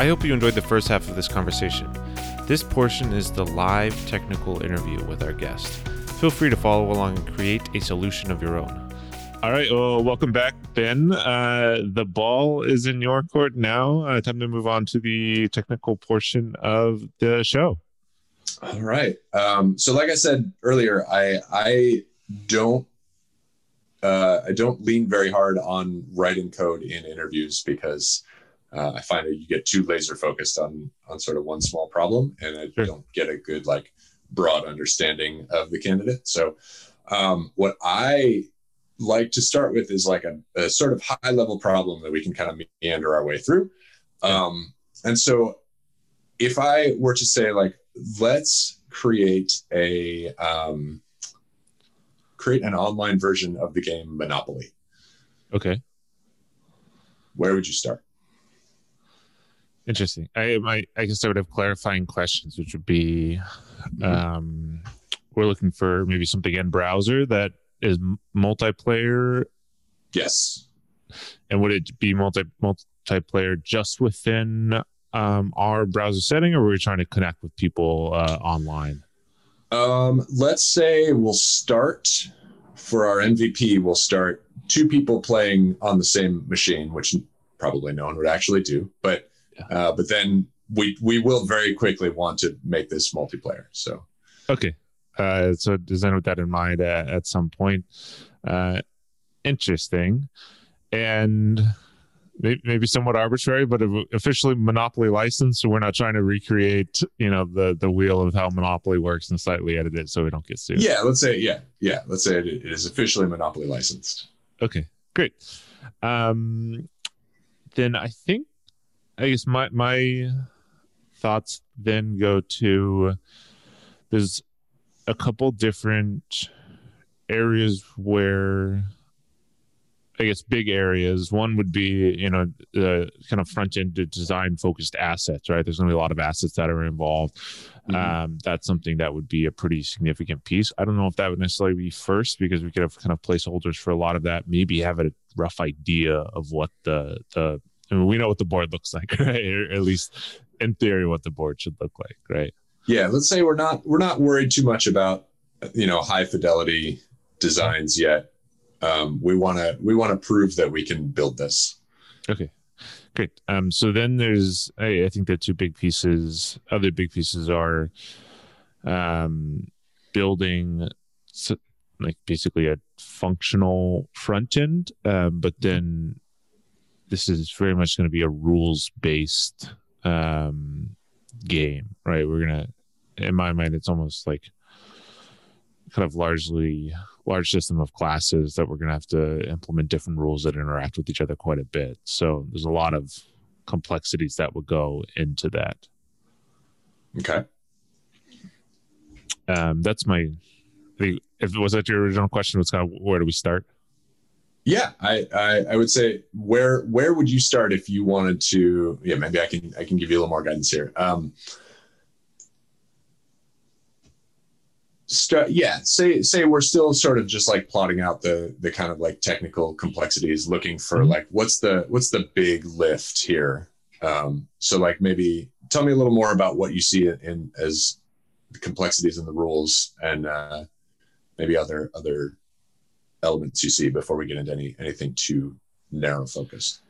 I hope you enjoyed the first half of this conversation. This portion is the live technical interview with our guest. Feel free to follow along and create a solution of your own. All right. Well, welcome back, Ben. The ball is in your court now. Time to move on to the technical portion of the show. All right. So like I said earlier, I don't lean very hard on writing code in interviews because I find that you get too laser focused on sort of one small problem, and I don't get a good broad understanding of the candidate. So what I like to start with is a sort of high level problem that we can kind of meander our way through. And so if I were to say let's create an online version of the game Monopoly. Okay. Where would you start? Interesting. I guess I would have clarifying questions, which would be, we're looking for maybe something in browser that is multiplayer. Yes. And would it be multiplayer just within our browser setting, or were we trying to connect with people online? Let's say we'll start, for our MVP, we'll start two people playing on the same machine, which probably no one would actually do, but then we will very quickly want to make this multiplayer. So, okay. So design with that in mind at some point. Interesting. And maybe somewhat arbitrary, but officially Monopoly licensed. So we're not trying to recreate, the wheel of how Monopoly works and slightly edit it so we don't get sued. Yeah. Let's say it is officially Monopoly licensed. Okay, great. Then I guess my thoughts then go to, there's a couple different areas where, I guess, big areas. One would be, kind of front-end design-focused assets, right? There's going to be a lot of assets that are involved. Mm-hmm. That's something that would be a pretty significant piece. I don't know if that would necessarily be first, because we could have kind of placeholders for a lot of that, maybe have a rough idea of what we know what the board looks like, right? Or at least in theory, what the board should look like, right? Yeah. Let's say we're not worried too much about, high fidelity designs yet. We want to prove that we can build this. Okay, great. So then there's, I think the two big pieces, other big pieces are, building basically a functional front end. But then this is very much going to be a rules based, game, right? We're going to, in my mind, it's almost kind of large system of classes that we're going to have to implement different rules that interact with each other quite a bit. So there's a lot of complexities that would go into that. Okay. That's was that your original question? Was kind of, where do we start? Yeah. I would say where would you start if you wanted to, maybe I can give you a little more guidance here. Say we're still sort of just plotting out the kind of technical complexities, looking for what's the big lift here. So maybe tell me a little more about what you see in as the complexities in the rules, and maybe other elements you see before we get into anything too narrow focused.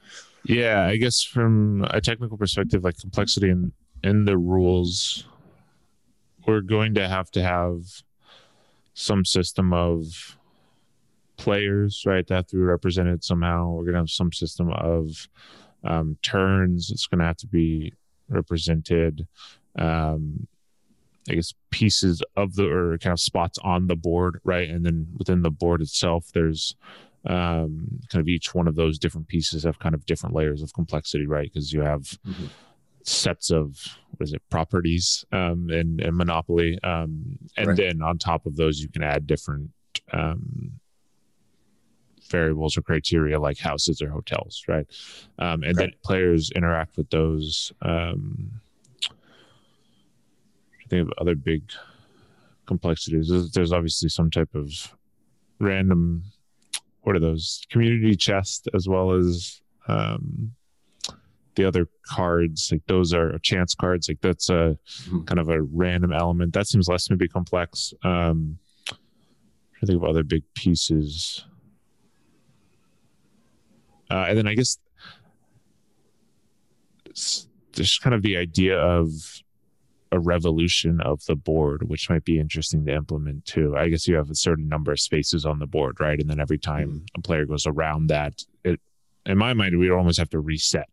Yeah, I guess from a technical perspective, complexity in the rules, we're going to have some system of players, right? That have to be represented somehow. We're going to have some system of turns. It's going to have to be represented. I guess pieces of spots on the board, right? And then within the board itself, there's kind of each one of those different pieces have kind of different layers of complexity, right? Because you have sets of properties in Monopoly, and right. Then on top of those you can add different variables or criteria like houses or hotels, right? And right. Then players interact with those. I think of other big complexities. There's obviously some type of random, what are those, community chest, as well as the other cards, like those are chance cards. Like that's a kind of a random element that seems less maybe complex. I think of other big pieces. And then I guess there's kind of the idea of a revolution of the board, which might be interesting to implement too. I guess you have a certain number of spaces on the board, right? And then every time a player goes around that, it, in my mind, we almost have to reset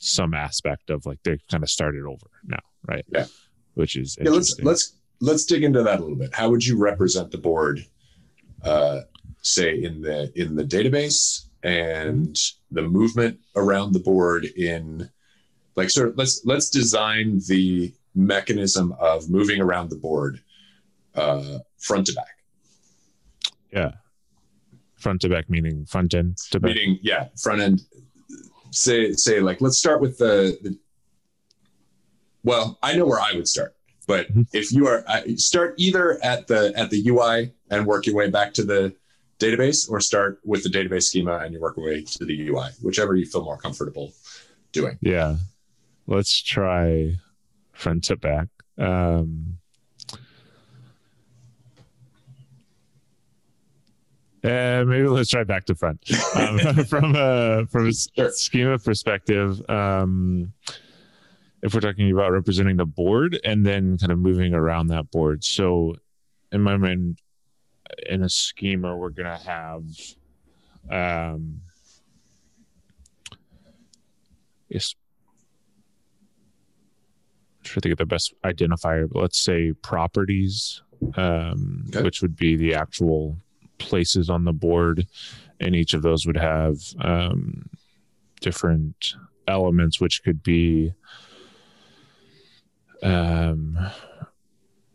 some aspect of like they're kind of started over now, right? Yeah. Which is interesting. Let's dig into that a little bit. How would you represent the board, say in the database, and the movement around the board in like sort of let's design the mechanism of moving around the board front to back. Yeah. Front to back meaning front end to back. Meaning, yeah, front end. Say like let's start with the well, I know where I would start. But if you are start either at the UI and work your way back to the database, or start with the database schema and you work your way to the UI, whichever you feel more comfortable doing. Yeah, let's try front to back. Maybe let's try back to front from a sure. schema perspective. If we're talking about representing the board and then kind of moving around that board. So in my mind, in a schema, we're going to have, I'm trying to think of the best identifier, but let's say properties, okay. which would be the actual places on the board. And each of those would have different elements, which could be,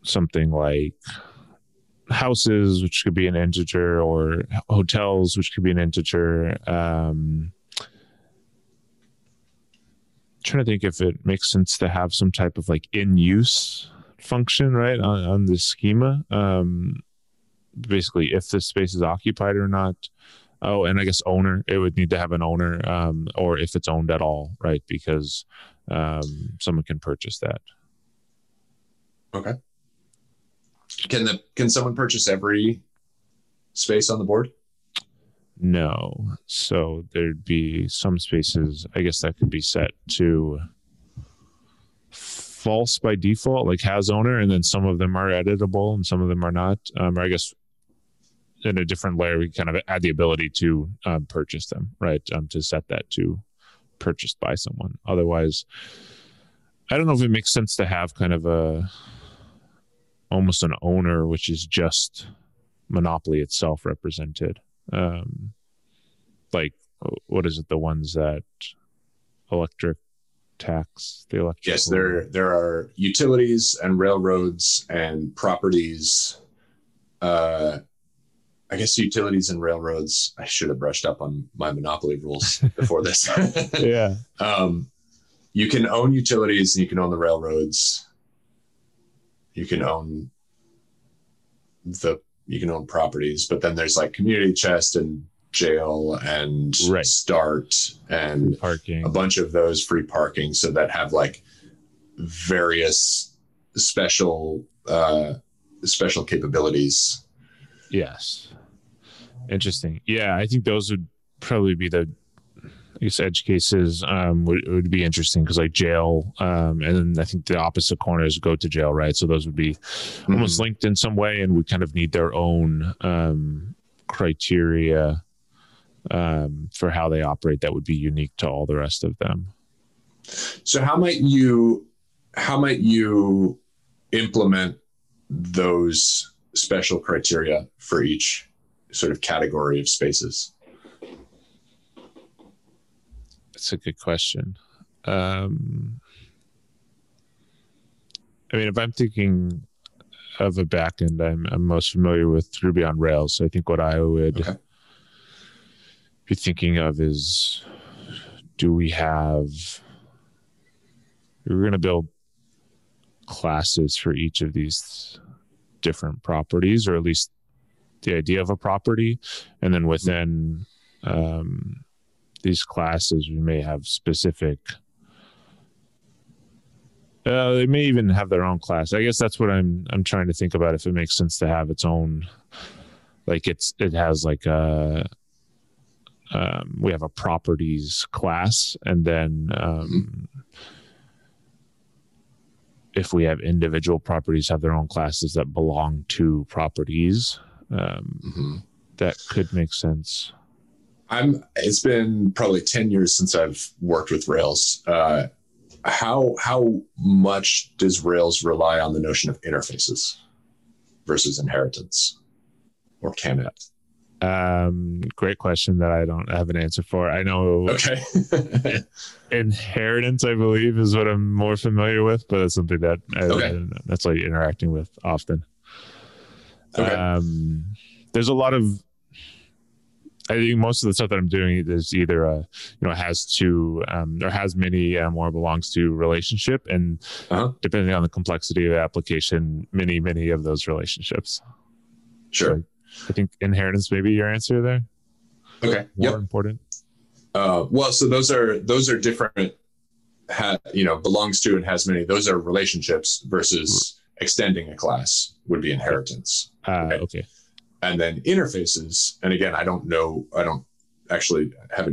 something like houses, which could be an integer, or hotels, which could be an integer. Trying to think if it makes sense to have some type of like in use function, right, on this schema. Basically, if this space is occupied or not. Oh, and I guess owner, it would need to have an owner, or if it's owned at all, right? Because someone can purchase that. Okay. Can someone purchase every space on the board? No. So there'd be some spaces, I guess, that could be set to false by default, like has owner, and then some of them are editable and some of them are not. Or I guess in a different layer, we kind of add the ability to purchase them, right? To set that to purchased by someone. Otherwise, I don't know if it makes sense to have kind of a almost an owner, which is just Monopoly itself represented. Like, what is it? The ones that electric tax, the electric. Yes, there are utilities and railroads and properties. I guess utilities and railroads. I should have brushed up on my Monopoly rules before this. Yeah. You can own utilities and you can own the railroads. You can own properties, but then there's like community chest and jail and right. start and parking. A bunch of those free parking. So that have like various special capabilities. Yes. Interesting. Yeah. I think those would probably be the, I guess, edge cases would be interesting because like jail and then I think the opposite corner is go to jail, right? So those would be almost linked in some way and would kind of need their own criteria for how they operate that would be unique to all the rest of them. So how might you implement those special criteria for each sort of category of spaces? That's a good question. I mean, if I'm thinking of a backend, I'm most familiar with Ruby on Rails. So I think what I would be thinking of is, we're going to build classes for each of these different properties, or at least the idea of a property. And then within these classes, we may have specific, they may even have their own class. I guess that's what I'm trying to think about, if it makes sense to have its own, like it has like a, we have a properties class, and then if we have individual properties have their own classes that belong to properties, that could make sense. It's been probably 10 years since I've worked with Rails. How much does Rails rely on the notion of interfaces versus inheritance, or can it? Great question that I don't have an answer for. I know. Okay. Inheritance, I believe, is what I'm more familiar with, but it's something that I don't know. That's what you're interacting with often. Okay. There's a lot of, I think most of the stuff that I'm doing is either has many or belongs to relationship, and depending on the complexity of the application, many of those relationships. Sure. So I think inheritance may be your answer there. Okay. More important. Well, so those are different. Belongs to and has many. Those are relationships versus extending a class would be inheritance. Okay. And then interfaces, and again, I haven't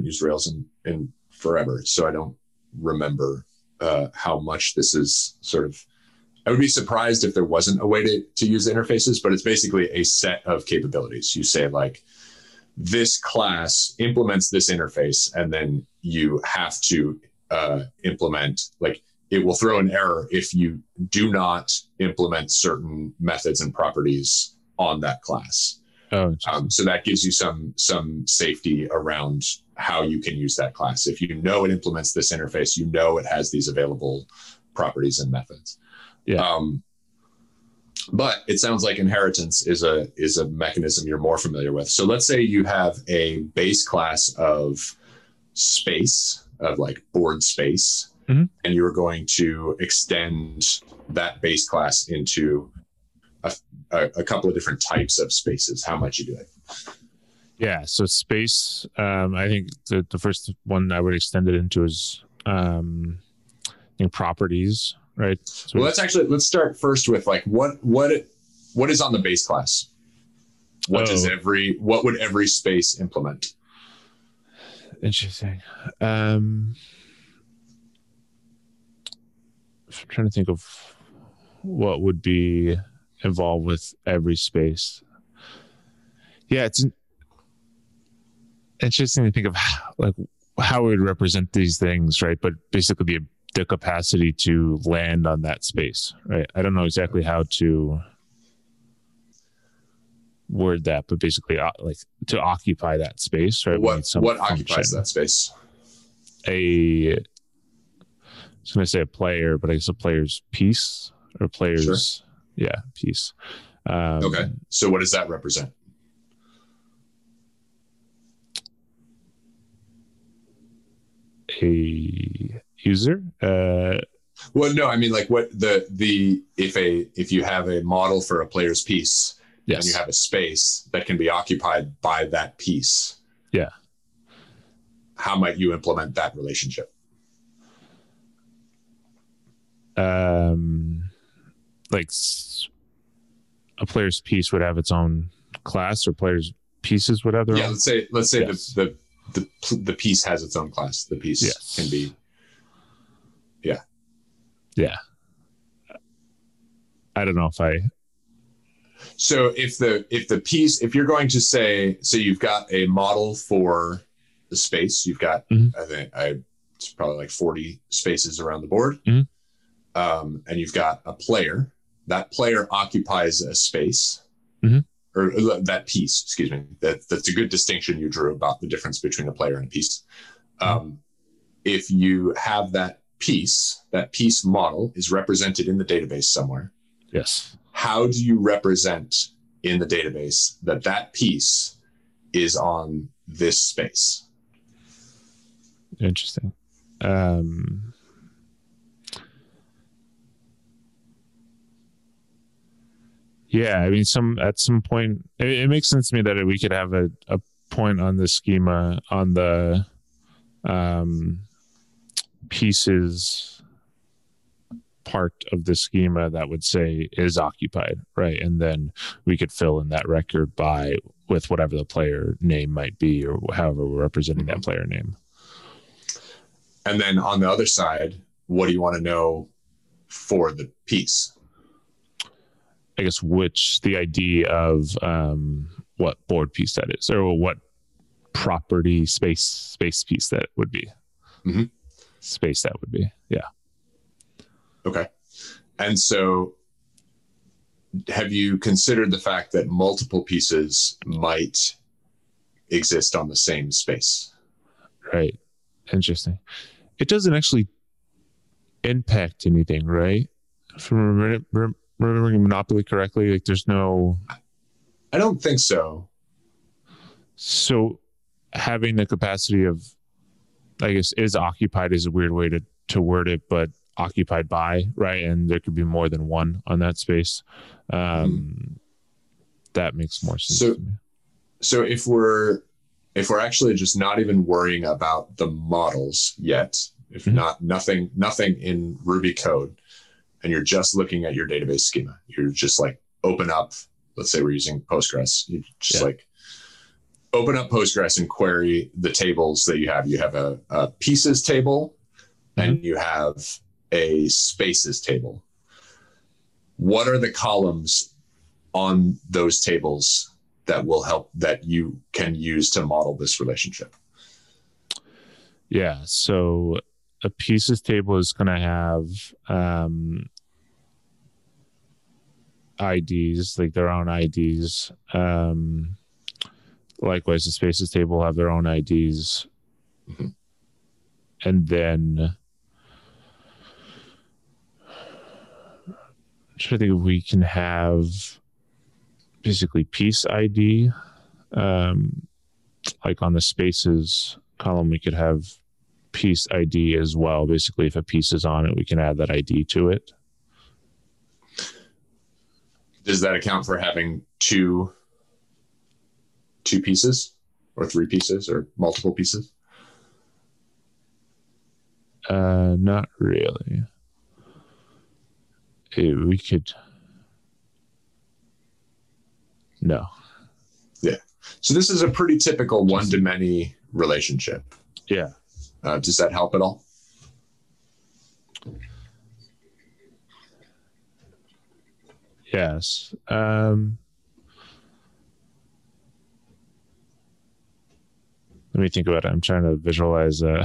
used Rails in forever, so I don't remember how much this is sort of, I would be surprised if there wasn't a way to use interfaces, but it's basically a set of capabilities. You say like, this class implements this interface, and then you have to implement, like it will throw an error if you do not implement certain methods and properties on that class. So that gives you some safety around how you can use that class. If you know it implements this interface, you know it has these available properties and methods. But it sounds like inheritance is a mechanism you're more familiar with. So let's say you have a base class of space, of like board space, and you're going to extend that base class into a couple of different types of spaces. How much you do it? Yeah. So space, I think the first one I would extend it into is, properties, right? So let's start first with like, what is on the base class? What would every space implement? Interesting. I'm trying to think of what would be involved with every space. Yeah, it's interesting to think of how we would represent these things, right? But basically the capacity to land on that space, right? I don't know exactly how to word that, but basically like to occupy that space, right? What occupies that space? I was going to say a player, but I guess a player's piece or player's... Sure. Yeah, piece. Okay. So what does that represent? A user? Well, no, I mean like what if you have a model for a player's piece, yes, and you have a space that can be occupied by that piece. Yeah. How might you implement that relationship? Like a player's piece would have its own class, or players' pieces would have their own. Let's say yes, the piece has its own class. The piece can be. Yeah. I don't know if I. So if the piece, if you're going to say, so you've got a model for the space, you've got it's probably like 40 spaces around the board, and you've got a player. That player occupies a space, or that piece, excuse me. That's a good distinction you drew about the difference between a player and a piece. If you have that piece model is represented in the database somewhere. Yes. How do you represent in the database that piece is on this space? Interesting. Yeah, I mean, at some point, it makes sense to me that we could have a point on the schema on the pieces, part of the schema that would say is occupied, right? And then we could fill in that record by with whatever the player name might be, or however we're representing that player name. And then on the other side, what do you want to know for the piece? I guess which the idea of what board piece that is, or what property space piece that would be. Mm-hmm. Space that would be, yeah. Okay. And so have you considered the fact that multiple pieces might exist on the same space? Right. Interesting. It doesn't actually impact anything, right? From remembering Monopoly correctly, like there's no... I don't think so. So having the capacity of, I guess, is occupied is a weird way to word it, but occupied by, right? And there could be more than one on that space. That makes more sense to me. So if we're actually just not even worrying about the models yet, if nothing in Ruby code, and you're just looking at your database schema, you're just like, open up, let's say we're using Postgres, you just like open up Postgres and query the tables that you have. You have a pieces table and you have a spaces table. What are the columns on those tables that will help, that you can use to model this relationship? Yeah, so a pieces table is going to have IDs, like their own IDs. Likewise, the spaces table have their own IDs. Mm-hmm. And then I'm trying to think if we can have basically piece ID. Like on the spaces column, we could have piece ID as well. Basically, if a piece is on it, we can add that ID to it. Does that account for having two pieces or three pieces or multiple pieces? Not really. We could. No. Yeah. So this is a pretty typical one-to-many relationship. Yeah. Does that help at all? Yes. Let me think about it. I'm trying to visualize a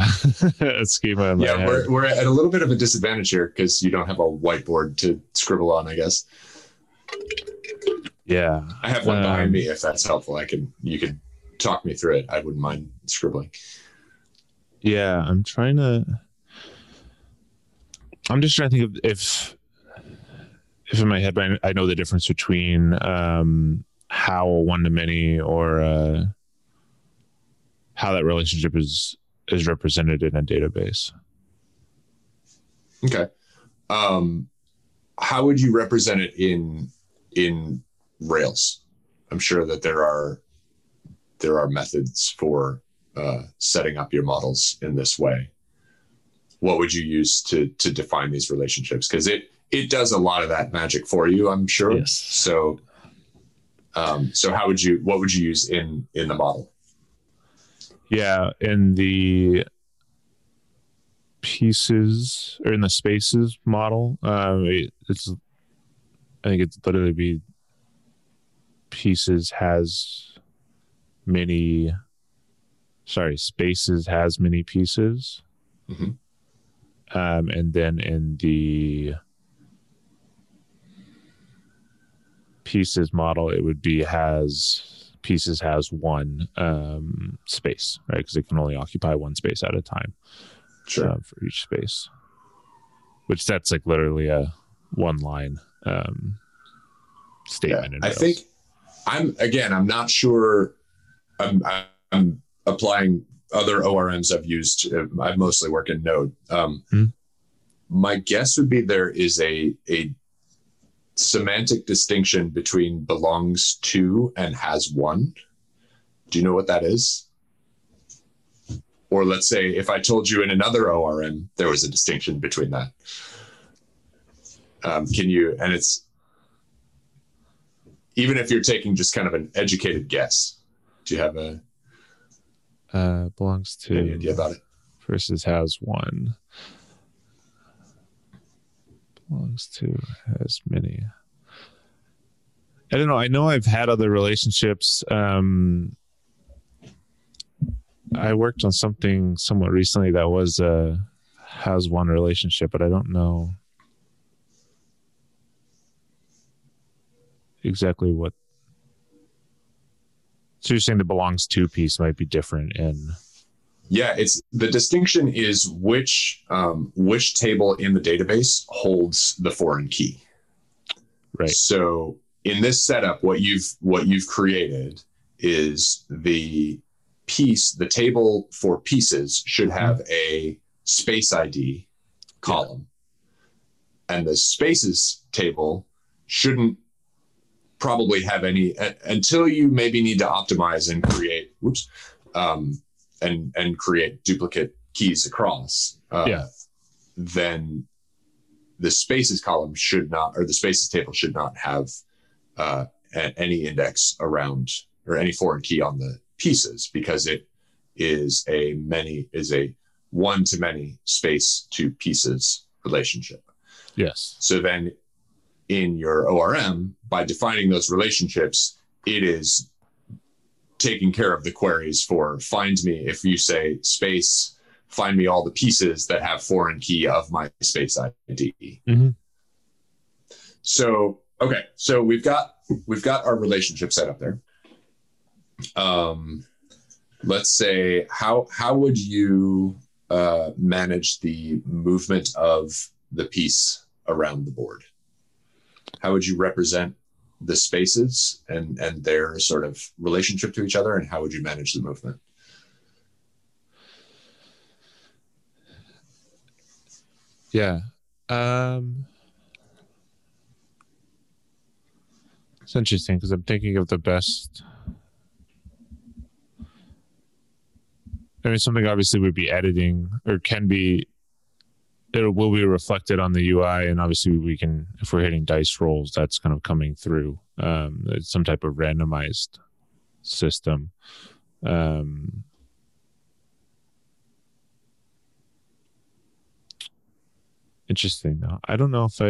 schema in my head. We're at a little bit of a disadvantage here because you don't have a whiteboard to scribble on, I guess. Yeah. I have one behind me if that's helpful. You could talk me through it. I wouldn't mind scribbling. Yeah, I'm just trying to think of if in my head I know the difference between how a one-to-many or how that relationship is represented in a database. Okay. How would you represent it in Rails? I'm sure that there are methods for setting up your models in this way. What would you use to define these relationships? Because it does a lot of that magic for you, I'm sure. Yes. So what would you use in the model? Yeah, in the pieces or in the spaces model, I think it's literally be spaces has many pieces. Mm-hmm. And then in the pieces model, it would be pieces has one space, right? Because it can only occupy one space at a time. Sure. For each space, which that's like literally a one-line statement. Yeah, I think I'm not sure. I'm applying other ORMs I've used. I mostly work in Node. My guess would be there is a semantic distinction between belongs to and has one. Do you know what that is? Or let's say if I told you in another ORM, there was a distinction between that. And it's, even if you're taking just kind of an educated guess, do you have a... belongs to... Any idea about it? Versus has one. Belongs to has many. I don't know. I know I've had other relationships. I worked on something somewhat recently that was a has one relationship, but I don't know exactly what. So you're saying the belongs to piece might be different in. Yeah, it's the distinction is which table in the database holds the foreign key. Right. So in this setup, what you've created is the piece, the table for pieces should have a space ID column. Yeah. And the spaces table shouldn't probably have any until you maybe need to optimize and create and create duplicate keys across. Then the spaces column should not, or the spaces table should not have any index around or any foreign key on the pieces, because it is a one to many space to pieces relationship. Yes. So then in your ORM, by defining those relationships, it is taking care of the queries for find me. If you say space, find me all the pieces that have foreign key of my space ID. Mm-hmm. So, okay. So we've got our relationship set up there. Let's say, how would you manage the movement of the piece around the board? How would you represent the spaces and their sort of relationship to each other, and how would you manage the movement? Yeah. It's interesting because I'm thinking of the best. I mean, something obviously would be editing, or can be, it will be reflected on the UI, and obviously we can, if we're hitting dice rolls, that's kind of coming through. It's some type of randomized system. Interesting though. I don't know if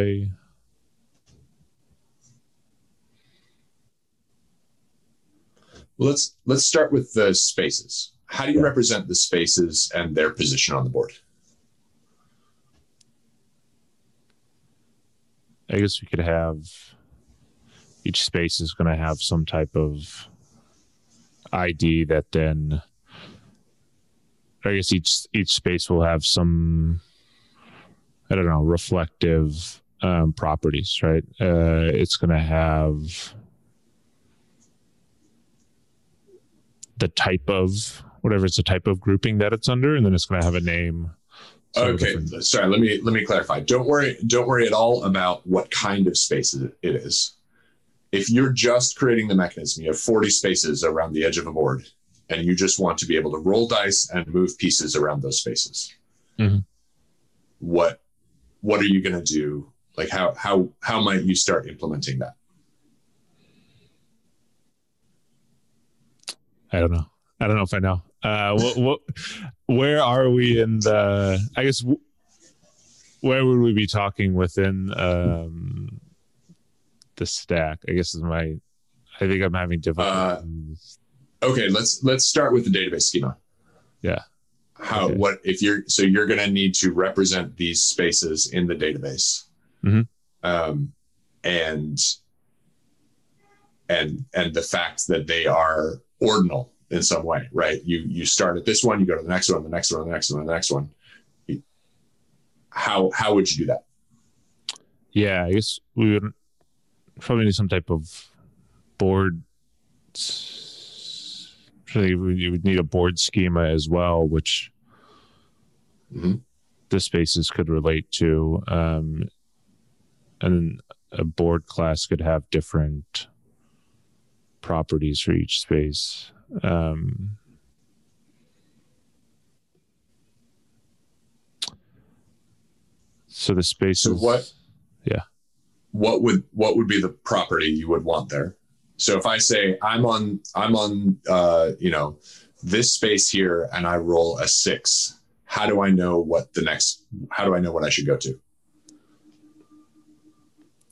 let's start with the spaces. How do you represent the spaces and their position on the board? I guess we could have, each space is going to have some type of ID that then, I guess each space will have some, I don't know, reflective properties, right? It's going to have the type of, whatever it's a type of grouping that it's under, and then it's going to have a name. Okay, sorry, let me clarify. Don't worry at all about what kind of space it is. If you're just creating the mechanism, you have 40 spaces around the edge of a board, and you just want to be able to roll dice and move pieces around those spaces. Mm-hmm. What are you going to do? Like how might you start implementing that? I don't know if I know. Where are we in the? I guess where would we be talking within the stack? I guess is my. I think I'm having difficulties. Okay, let's start with the database schema. Yeah. How? Okay. What if you're? So you're going to need to represent these spaces in the database, mm-hmm. And the fact that they are ordinal in some way, right? You start at this one, you go to the next one, the next one, the next one, the next one. How would you do that? Yeah, I guess we would probably need some type of board. You would need a board schema as well, which mm-hmm. the spaces could relate to. And a board class could have different properties for each space. So the space is, what would be the property you would want there? So if I say I'm on this space here and I roll a 6, how do I know what I should go to?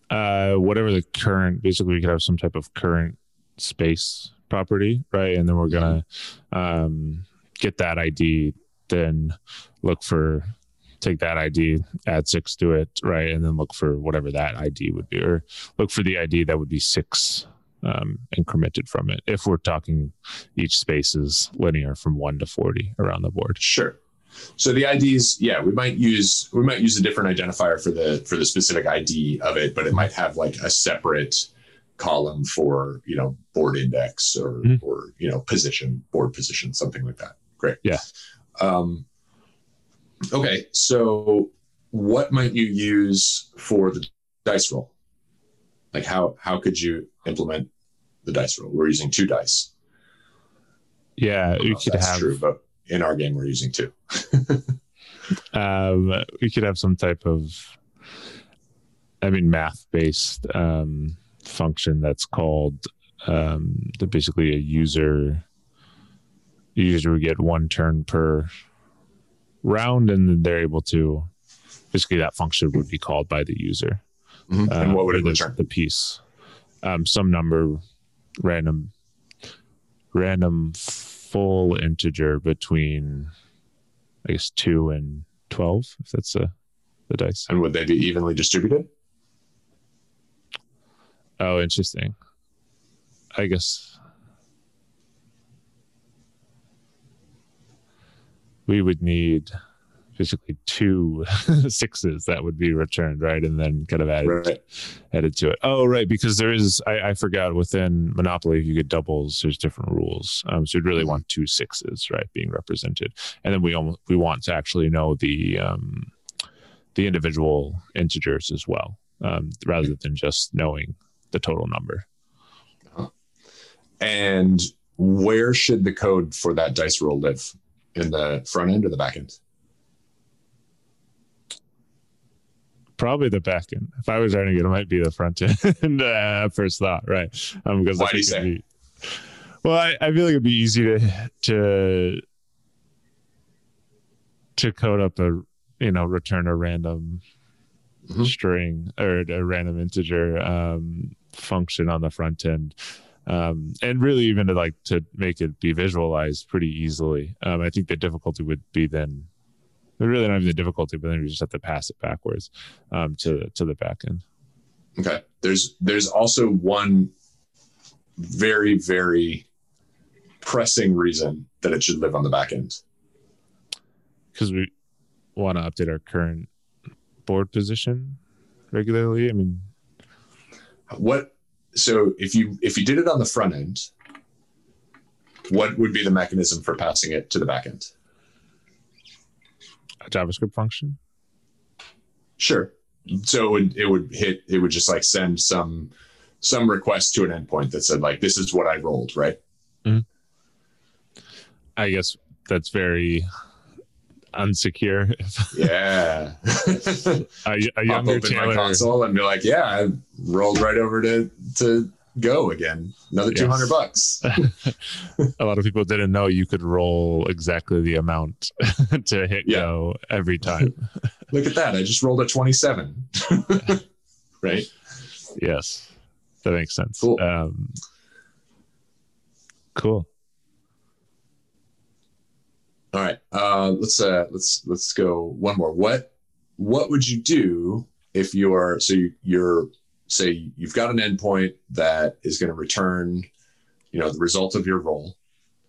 Whatever the current, basically we could have some type of current space property, right? And then we're going to get that ID, then take that ID, add 6 to it, right? And then look for whatever that ID would be, or look for the ID that would be 6 incremented from it. If we're talking each space is linear from 1 to 40 around the board. Sure. So the IDs, we might use a different identifier for the specific ID of it, but it might have like a separate column for, board index or, mm-hmm. or, position, board position, something like that. Great. Yeah. Okay. So what might you use for the dice roll? Like how could you implement the dice roll? We're using 2 dice. Yeah. But in our game, we're using 2. We could have some type of, math-based, function that's called that basically a user would get 1 turn per round, and then they're able to basically that function would be called by the user. Mm-hmm. And what would it return? The piece, some number, random full integer between, 2 and 12, if that's the dice. And would they be evenly distributed? Oh, interesting. I guess we would need basically 2 6s that would be returned, right? And then kind of added to it. Oh, right. Because there is, I forgot, within Monopoly, if you get doubles, there's different rules. So you'd really want 2 6s, right, being represented. And then we want to actually know the individual integers as well. Rather than just knowing the total number. And where should the code for that dice roll live? In the front end or the back end? Probably the back end. If I was writing it, it might be the front end. First thought, right? Why do you say? I feel like it'd be easy to code up a return a random. Mm-hmm. string or a random integer function on the front end, and really even to make it be visualized pretty easily. I think the difficulty would be then we really don't have the difficulty, but then we just have to pass it backwards to the back end. Okay. There's also one very, very pressing reason that it should live on the back end. Because we want to update our current board position regularly. So if you did it on the front end, what would be the mechanism for passing it to the back end? A JavaScript function? Sure. So it would just send some request to an endpoint that said this is what I rolled, right? Mm-hmm. I guess that's very unsecure. Yeah. a younger Taylor. My console and be like, yeah, I rolled right over to go again. Another $200. A lot of people didn't know you could roll exactly the amount to hit go every time. Look at that. I just rolled a 27. Right? Yes. That makes sense. Cool. Cool. All right, let's go one more. What would you do if you've got an endpoint that is going to return, the result of your roll.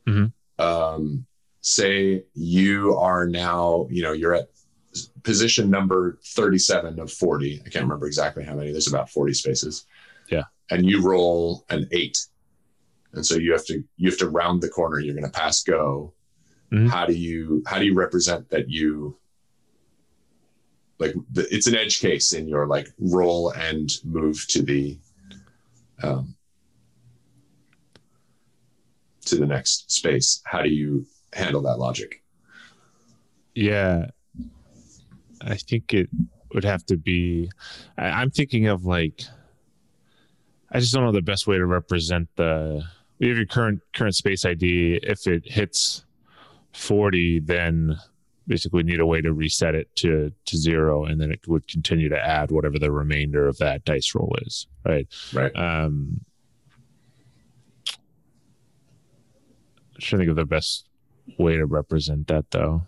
Mm-hmm. Say you are now, you're at position number 37 of 40. I can't remember exactly how many. There's about 40 spaces. Yeah, and you roll an 8, and so you have to round the corner. You're going to pass go. Mm-hmm. How do you represent that you it's an edge case in your roll and move to the next space? How do you handle that logic? Yeah, I think it would have to be, I'm thinking of like, I just don't know the best way to represent the, we have your current space ID. If it hits 40, then basically need a way to reset it to 0, and then it would continue to add whatever the remainder of that dice roll is, right? Right. I'm trying to think of the best way to represent that, though.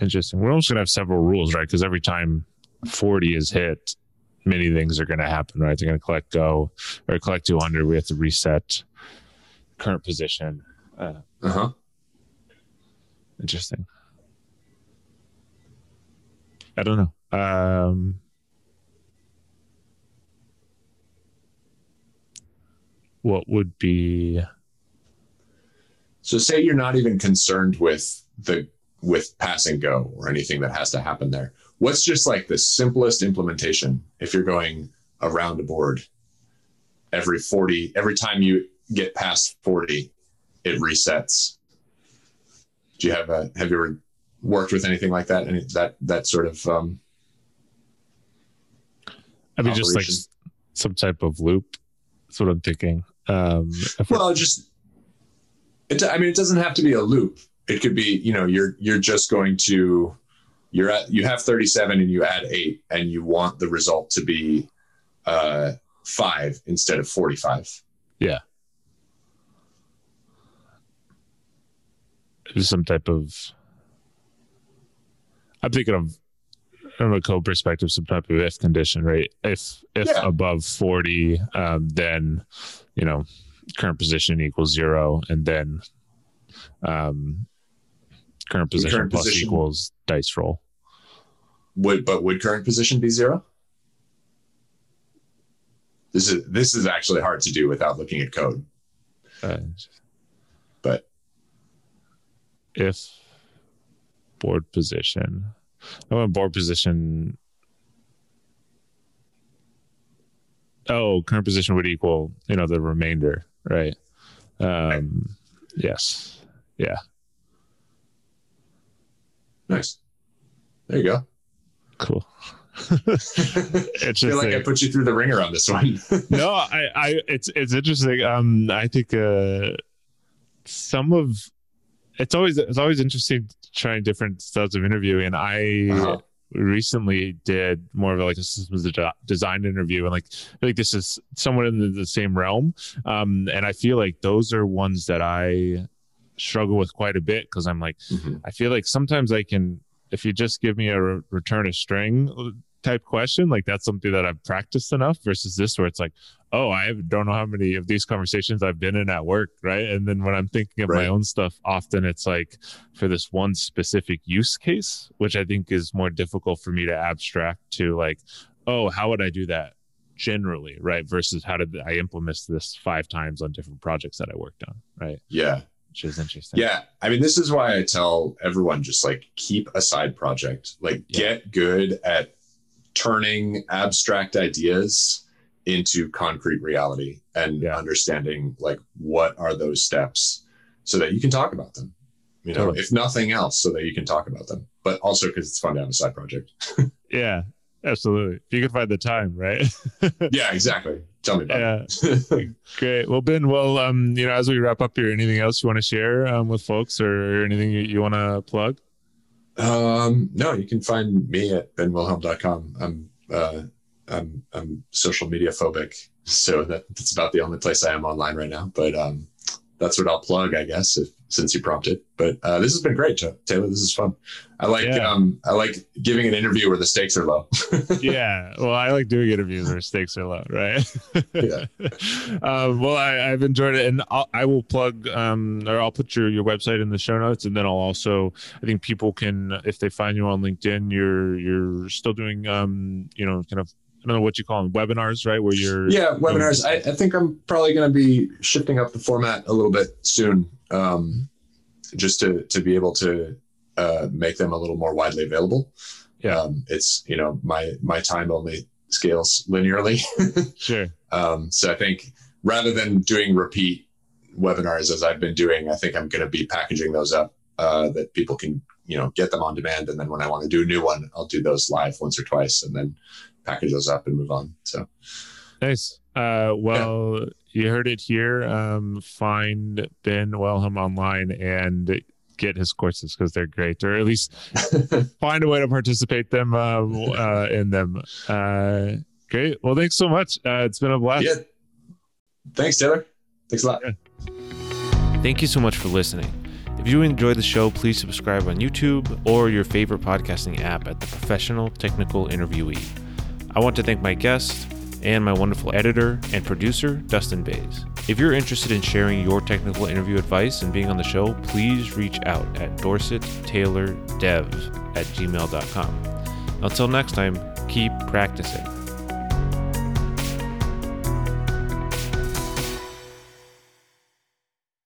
Interesting. We're almost going to have several rules, right? Because every time 40 is hit, many things are going to happen, right? They're going to collect go or collect 200. We have to reset current position. Interesting. I don't know. What would be? So say you're not even concerned with pass and go or anything that has to happen there. What's just like the simplest implementation if you're going around a board? Every time you get past 40, it resets. Do you have you ever worked with anything like that? Any that sort of I mean, just like some type of loop. That's what I'm thinking. It doesn't have to be a loop. It could be, you're just going to, you have 37 and you add 8 and you want the result to be 5 instead of 45. Yeah. Some type of, I'm thinking of, from a code perspective, some type of if condition, right? If above 40, then, current position equals 0, and then current position plus position equals dice roll. Would current position be 0? This is actually hard to do without looking at code. But if board position, I want board position. Oh, current position would equal, the remainder, right? Right. Yes. Yeah. Nice. There you go. Cool. I feel like I put you through the ringer on this one. No, it's interesting. I think it's always interesting trying different styles of interviewing. And I recently did more of like a systems design interview, and like this is somewhat in the same realm. And I feel like those are ones that I struggle with quite a bit, because I'm like, I feel like sometimes I can, if you just give me a return a string type question, like that's something that I've practiced enough, versus this where it's like, oh, I don't know how many of these conversations I've been in at work, right? And then when I'm thinking of my own stuff, often it's like for this one specific use case, which I think is more difficult for me to abstract to, like, oh, how would I do that generally, right? Versus how did I implement this 5 times on different projects that I worked on, right? Yeah. Which is interesting. Yeah. I mean, this is why I tell everyone, just like keep a side project, like get good at turning abstract ideas into concrete reality and understanding like what are those steps so that you can talk about them, totally. If nothing else, so that you can talk about them, but also because it's fun to have a side project. Yeah, absolutely. If you can find the time, right? Yeah, exactly. Tell me about it. Great. Well, Ben, as we wrap up here, anything else you want to share with folks, or anything you want to plug? No, you can find me at benwilhelm.com. I'm social media phobic, so that's about the only place I am online right now. But that's what I'll plug, I guess, since you prompted. But this has been great, Taylor. This is fun. I like I like giving an interview where the stakes are low. Yeah, well, I like doing interviews where stakes are low, right? Yeah. Well, I've enjoyed it, and I will plug or I'll put your website in the show notes, and then I'll also, I think people can, if they find you on LinkedIn, you're still doing kind of, I don't know what you call them, webinars, right? Where you're webinars. I think I'm probably going to be shifting up the format a little bit soon, just to be able to make them a little more widely available. Yeah, it's my time only scales linearly. Sure. So I think rather than doing repeat webinars as I've been doing, I think I'm going to be packaging those up that people can, you know, get them on demand. And then when I want to do a new one, I'll do those live once or twice and then package those up and move on. So nice. Well, you heard it here. Find Ben Wilhelm online and get his courses because they're great, or at least find a way to participate them in them. Great. Well, thanks so much. It's been a blast. Yeah. Thanks, Taylor. Thanks a lot. Yeah. Thank you so much for listening. If you enjoyed the show, please subscribe on YouTube or your favorite podcasting app at the Professional Technical Interviewee. I want to thank my guest and my wonderful editor and producer, Dustin Bays. If you're interested in sharing your technical interview advice and being on the show, please reach out at dorsetTaylorDev@gmail.com. Until next time, keep practicing.